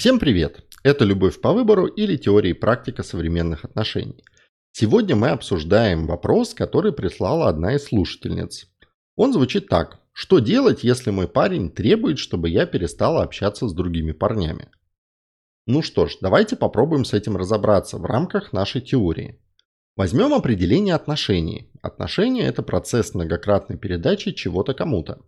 Всем привет! Это «Любовь по выбору» или «Теория и практика современных отношений». Сегодня мы обсуждаем вопрос, который прислала одна из слушательниц. Он звучит так. Что делать, если мой парень требует, чтобы я перестала общаться с другими парнями? Ну что ж, давайте попробуем с этим разобраться в рамках нашей теории. Возьмем определение отношений. Отношения – это процесс многократной передачи чего-то кому-то.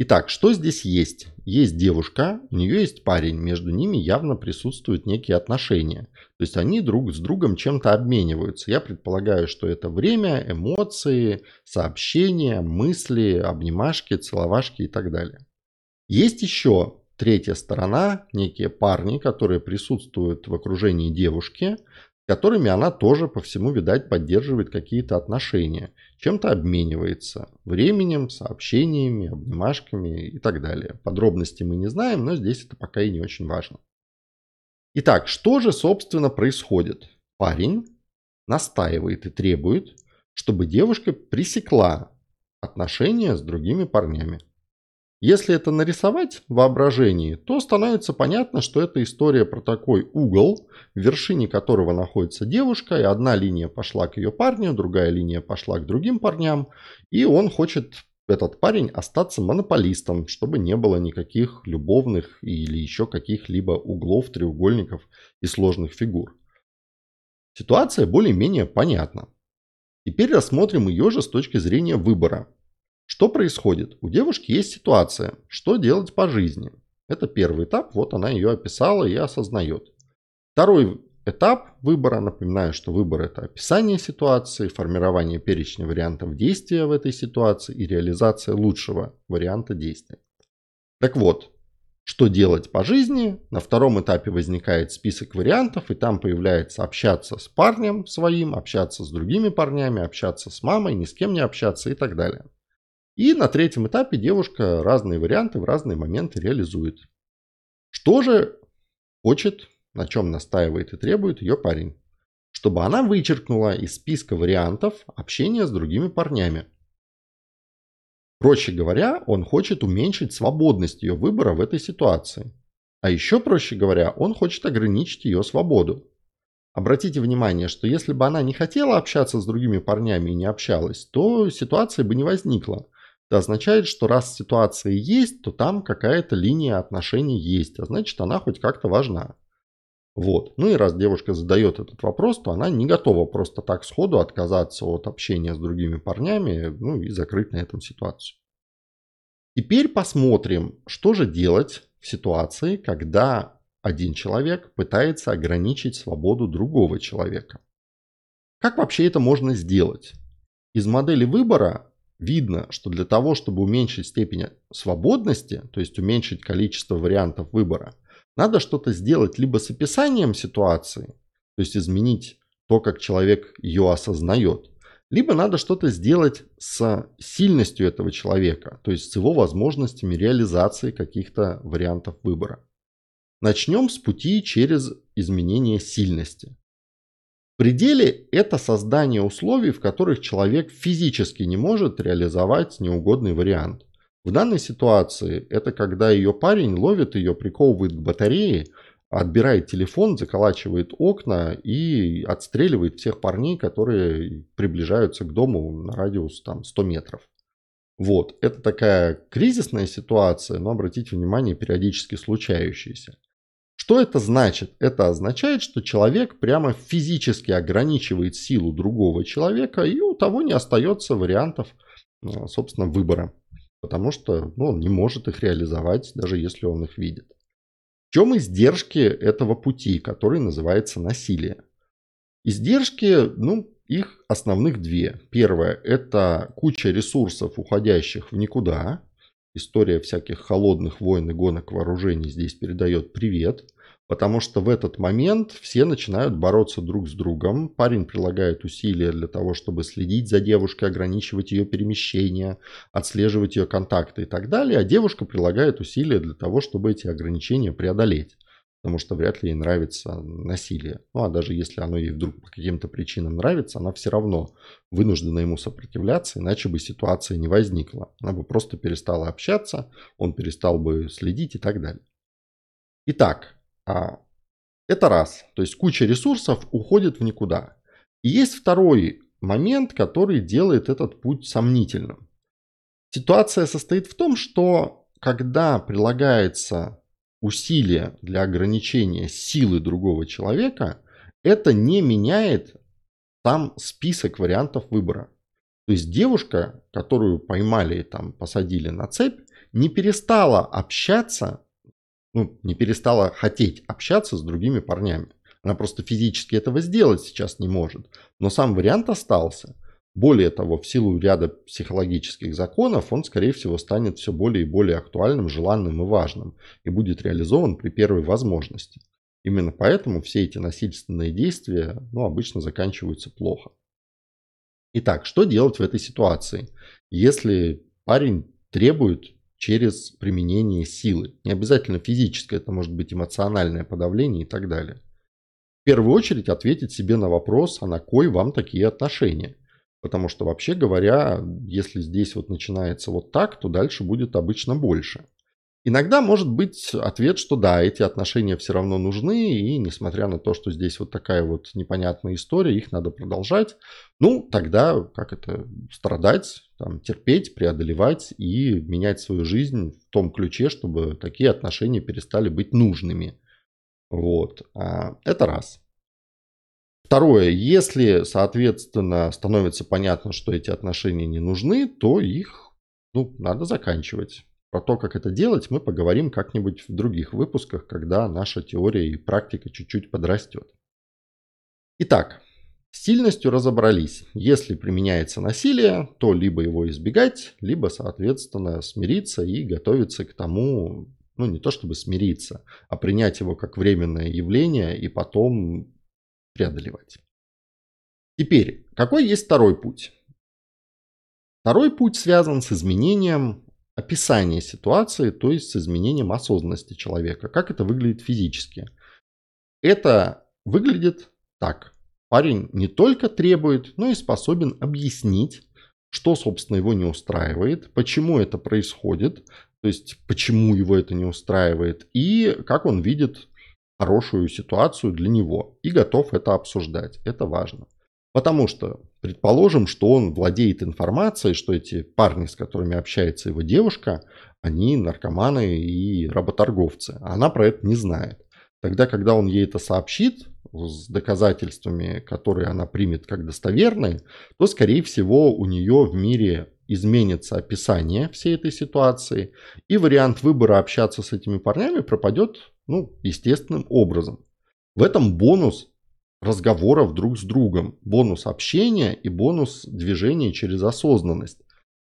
Итак, что здесь есть? Есть девушка, у нее есть парень, между ними явно присутствуют некие отношения. То есть они друг с другом чем-то обмениваются. Я предполагаю, что это время, эмоции, сообщения, мысли, обнимашки, целовашки и так далее. Есть еще третья сторона, некие парни, которые присутствуют в окружении девушки, с которыми она тоже по всему, видать, поддерживает какие-то отношения, чем-то обменивается временем, сообщениями, обнимашками и так далее. Подробности мы не знаем, но здесь это пока и не очень важно. Итак, что же, собственно, происходит? Парень настаивает и требует, чтобы девушка пресекла отношения с другими парнями. Если это нарисовать в воображении, то становится понятно, что это история про такой угол, в вершине которого находится девушка, и одна линия пошла к ее парню, другая линия пошла к другим парням, и он хочет, этот парень, остаться монополистом, чтобы не было никаких любовных или еще каких-либо углов, треугольников и сложных фигур. Ситуация более-менее понятна. Теперь рассмотрим ее же с точки зрения выбора. Что происходит? У девушки есть ситуация, что делать по жизни. Это первый этап, вот она ее описала и осознает. Второй этап выбора, напоминаю, что выбор – это описание ситуации, формирование перечня вариантов действия в этой ситуации и реализация лучшего варианта действия. Так вот, что делать по жизни? На втором этапе возникает список вариантов, и там появляется общаться с парнем своим, общаться с другими парнями, общаться с мамой, ни с кем не общаться и так далее. И на третьем этапе девушка разные варианты в разные моменты реализует. Что же хочет, на чем настаивает и требует ее парень? Чтобы она вычеркнула из списка вариантов общение с другими парнями. Проще говоря, он хочет уменьшить свободность ее выбора в этой ситуации. А еще проще говоря, он хочет ограничить ее свободу. Обратите внимание, что если бы она не хотела общаться с другими парнями и не общалась, то ситуация бы не возникла. Это означает, что раз ситуация есть, то там какая-то линия отношений есть, а значит она хоть как-то важна. Вот. Ну и раз девушка задает этот вопрос, то она не готова просто так сходу отказаться от общения с другими парнями, ну и закрыть на этом ситуацию. Теперь посмотрим, что же делать в ситуации, когда один человек пытается ограничить свободу другого человека. Как вообще это можно сделать? Из модели выбора видно, что для того, чтобы уменьшить степень свободности, то есть уменьшить количество вариантов выбора, надо что-то сделать либо с описанием ситуации, то есть изменить то, как человек ее осознает, либо надо что-то сделать с сильностью этого человека, то есть с его возможностями реализации каких-то вариантов выбора. Начнем с пути через изменение сильности. В пределе это создание условий, в которых человек физически не может реализовать неугодный вариант. В данной ситуации это когда ее парень ловит ее, приковывает к батарее, отбирает телефон, заколачивает окна и отстреливает всех парней, которые приближаются к дому на радиус там, 100 метров. Вот, это такая кризисная ситуация, но обратите внимание, периодически случающаяся. Что это значит? Это означает, что человек прямо физически ограничивает силу другого человека, и у того не остается вариантов, собственно, выбора. Потому что он не может их реализовать, даже если он их видит. В чем издержки этого пути, который называется насилие? Издержки, их основных две. Первое – это куча ресурсов, уходящих в никуда. История всяких холодных войн и гонок вооружений здесь передает привет. Потому что в этот момент все начинают бороться друг с другом. Парень прилагает усилия для того, чтобы следить за девушкой, ограничивать ее перемещения, отслеживать ее контакты и так далее. А девушка прилагает усилия для того, чтобы эти ограничения преодолеть. Потому что вряд ли ей нравится насилие. А даже если оно ей вдруг по каким-то причинам нравится, она все равно вынуждена ему сопротивляться, иначе бы ситуация не возникла. Она бы просто перестала общаться, он перестал бы следить и так далее. Итак, Это раз. То есть куча ресурсов уходит в никуда. И есть второй момент, который делает этот путь сомнительным. Ситуация состоит в том, что когда прилагается усилие для ограничения силы другого человека, это не меняет сам список вариантов выбора. То есть девушка, которую поймали и там посадили на цепь, не перестала общаться, не перестала хотеть общаться с другими парнями. Она просто физически этого сделать сейчас не может. Но сам вариант остался. Более того, в силу ряда психологических законов он, скорее всего, станет все более и более актуальным, желанным и важным. И будет реализован при первой возможности. Именно поэтому все эти насильственные действия, обычно заканчиваются плохо. Итак, что делать в этой ситуации, если парень требует через применение силы? Не обязательно физическое, это может быть эмоциональное подавление и так далее. В первую очередь ответить себе на вопрос, а на кой вам такие отношения? Потому что, вообще говоря, если здесь начинается так, то дальше будет обычно больше. Иногда может быть ответ, что да, эти отношения все равно нужны, и несмотря на то, что здесь такая непонятная история, их надо продолжать. Тогда как это? Страдать, терпеть, преодолевать и менять свою жизнь в том ключе, чтобы такие отношения перестали быть нужными. Это раз. Второе. Если, соответственно, становится понятно, что эти отношения не нужны, то их надо заканчивать. Про то, как это делать, мы поговорим как-нибудь в других выпусках, когда наша теория и практика чуть-чуть подрастет. Итак, с сильностью разобрались. Если применяется насилие, то либо его избегать, либо, соответственно, смириться и готовиться к тому, не то чтобы смириться, а принять его как временное явление и потом преодолевать. Теперь, какой есть второй путь? Второй путь связан с изменением описание ситуации, то есть с изменением осознанности человека. Как это выглядит физически? Это выглядит так. Парень не только требует, но и способен объяснить, что, собственно, его не устраивает, почему это происходит, то есть почему его это не устраивает, и как он видит хорошую ситуацию для него, и готов это обсуждать. Это важно. Потому что предположим, что он владеет информацией, что эти парни, с которыми общается его девушка, они наркоманы и работорговцы. Она про это не знает. Тогда, когда он ей это сообщит с доказательствами, которые она примет как достоверные, то, скорее всего, у нее в мире изменится описание всей этой ситуации, и вариант выбора общаться с этими парнями пропадет, естественным образом. В этом бонус разговоров друг с другом, бонус общения и бонус движения через осознанность.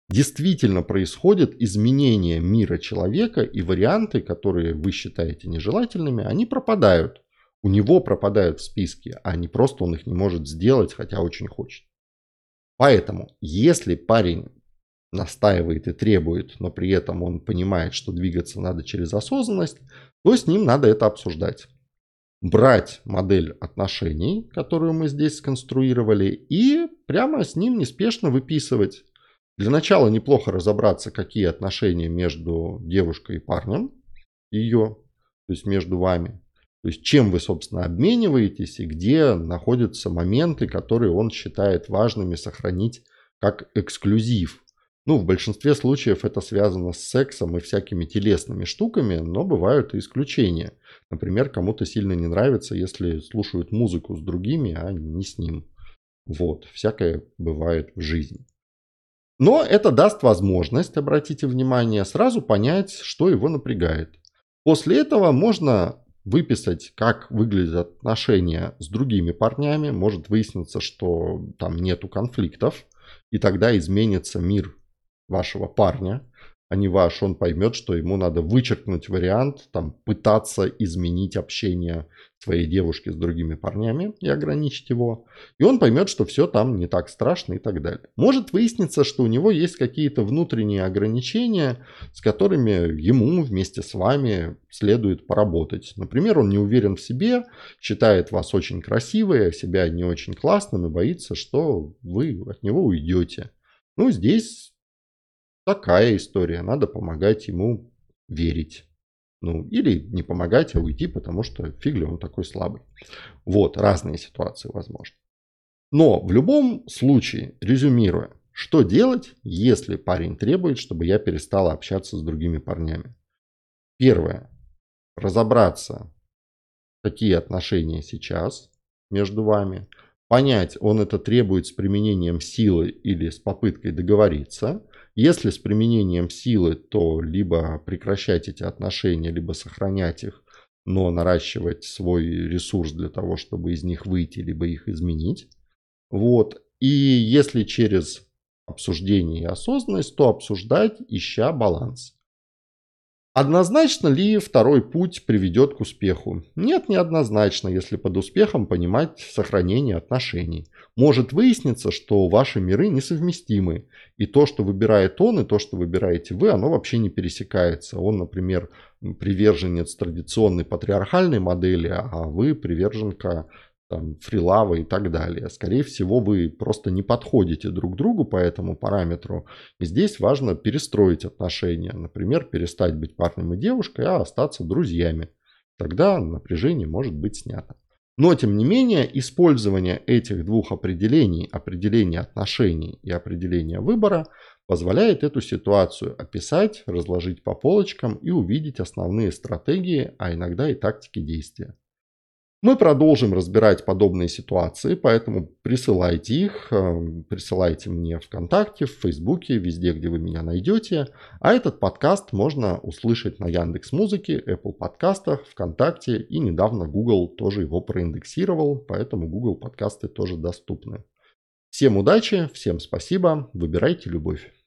Действительно происходит изменение мира человека, и варианты, которые вы считаете нежелательными, они пропадают. У него пропадают в списке, а не просто он их не может сделать, хотя очень хочет. Поэтому, если парень настаивает и требует, но при этом он понимает, что двигаться надо через осознанность, то с ним надо это обсуждать. Брать модель отношений, которую мы здесь сконструировали, и прямо с ним неспешно выписывать. Для начала неплохо разобраться, какие отношения между девушкой и парнем ее, то есть между вами. То есть чем вы, собственно, обмениваетесь и где находятся моменты, которые он считает важными сохранить как эксклюзив. В большинстве случаев это связано с сексом и всякими телесными штуками, но бывают и исключения. Например, кому-то сильно не нравится, если слушают музыку с другими, а не с ним. Всякое бывает в жизни. Но это даст возможность, обратите внимание, сразу понять, что его напрягает. После этого можно выписать, как выглядят отношения с другими парнями. Может выясниться, что там нету конфликтов, и тогда изменится мир вашего парня, а не ваш, он поймет, что ему надо вычеркнуть вариант, пытаться изменить общение своей девушки с другими парнями и ограничить его. И он поймет, что все там не так страшно и так далее. Может выясниться, что у него есть какие-то внутренние ограничения, с которыми ему вместе с вами следует поработать. Например, он не уверен в себе, считает вас очень красивой, а себя не очень классным и боится, что вы от него уйдете. Здесь такая история, надо помогать ему верить. Ну, или не помогать, а уйти, потому что фиг ли он такой слабый. Вот, разные ситуации возможны. Но в любом случае, резюмируя, что делать, если парень требует, чтобы я перестала общаться с другими парнями? Первое. Разобраться, какие отношения сейчас между вами. Понять, он это требует с применением силы или с попыткой договориться. Если с применением силы, то либо прекращать эти отношения, либо сохранять их, но наращивать свой ресурс для того, чтобы из них выйти, либо их изменить. Вот. И если через обсуждение и осознанность, то обсуждать, ища баланс. Однозначно ли второй путь приведет к успеху? Нет, не однозначно, если под успехом понимать сохранение отношений. Может выясниться, что ваши миры несовместимы. И то, что выбирает он, и то, что выбираете вы, оно вообще не пересекается. Он, например, приверженец традиционной патриархальной модели, а вы приверженка там, фрилава и так далее. Скорее всего, вы просто не подходите друг другу по этому параметру. И здесь важно перестроить отношения. Например, перестать быть парнем и девушкой, а остаться друзьями. Тогда напряжение может быть снято. Но, тем не менее, использование этих двух определений, определения отношений и определения выбора, позволяет эту ситуацию описать, разложить по полочкам и увидеть основные стратегии, а иногда и тактики действия. Мы продолжим разбирать подобные ситуации, поэтому присылайте их, присылайте мне ВКонтакте, в Фейсбуке, везде, где вы меня найдете. А этот подкаст можно услышать на Яндекс.Музыке, Apple подкастах, ВКонтакте и недавно Google тоже его проиндексировал, поэтому Google подкасты тоже доступны. Всем удачи, всем спасибо, выбирайте любовь.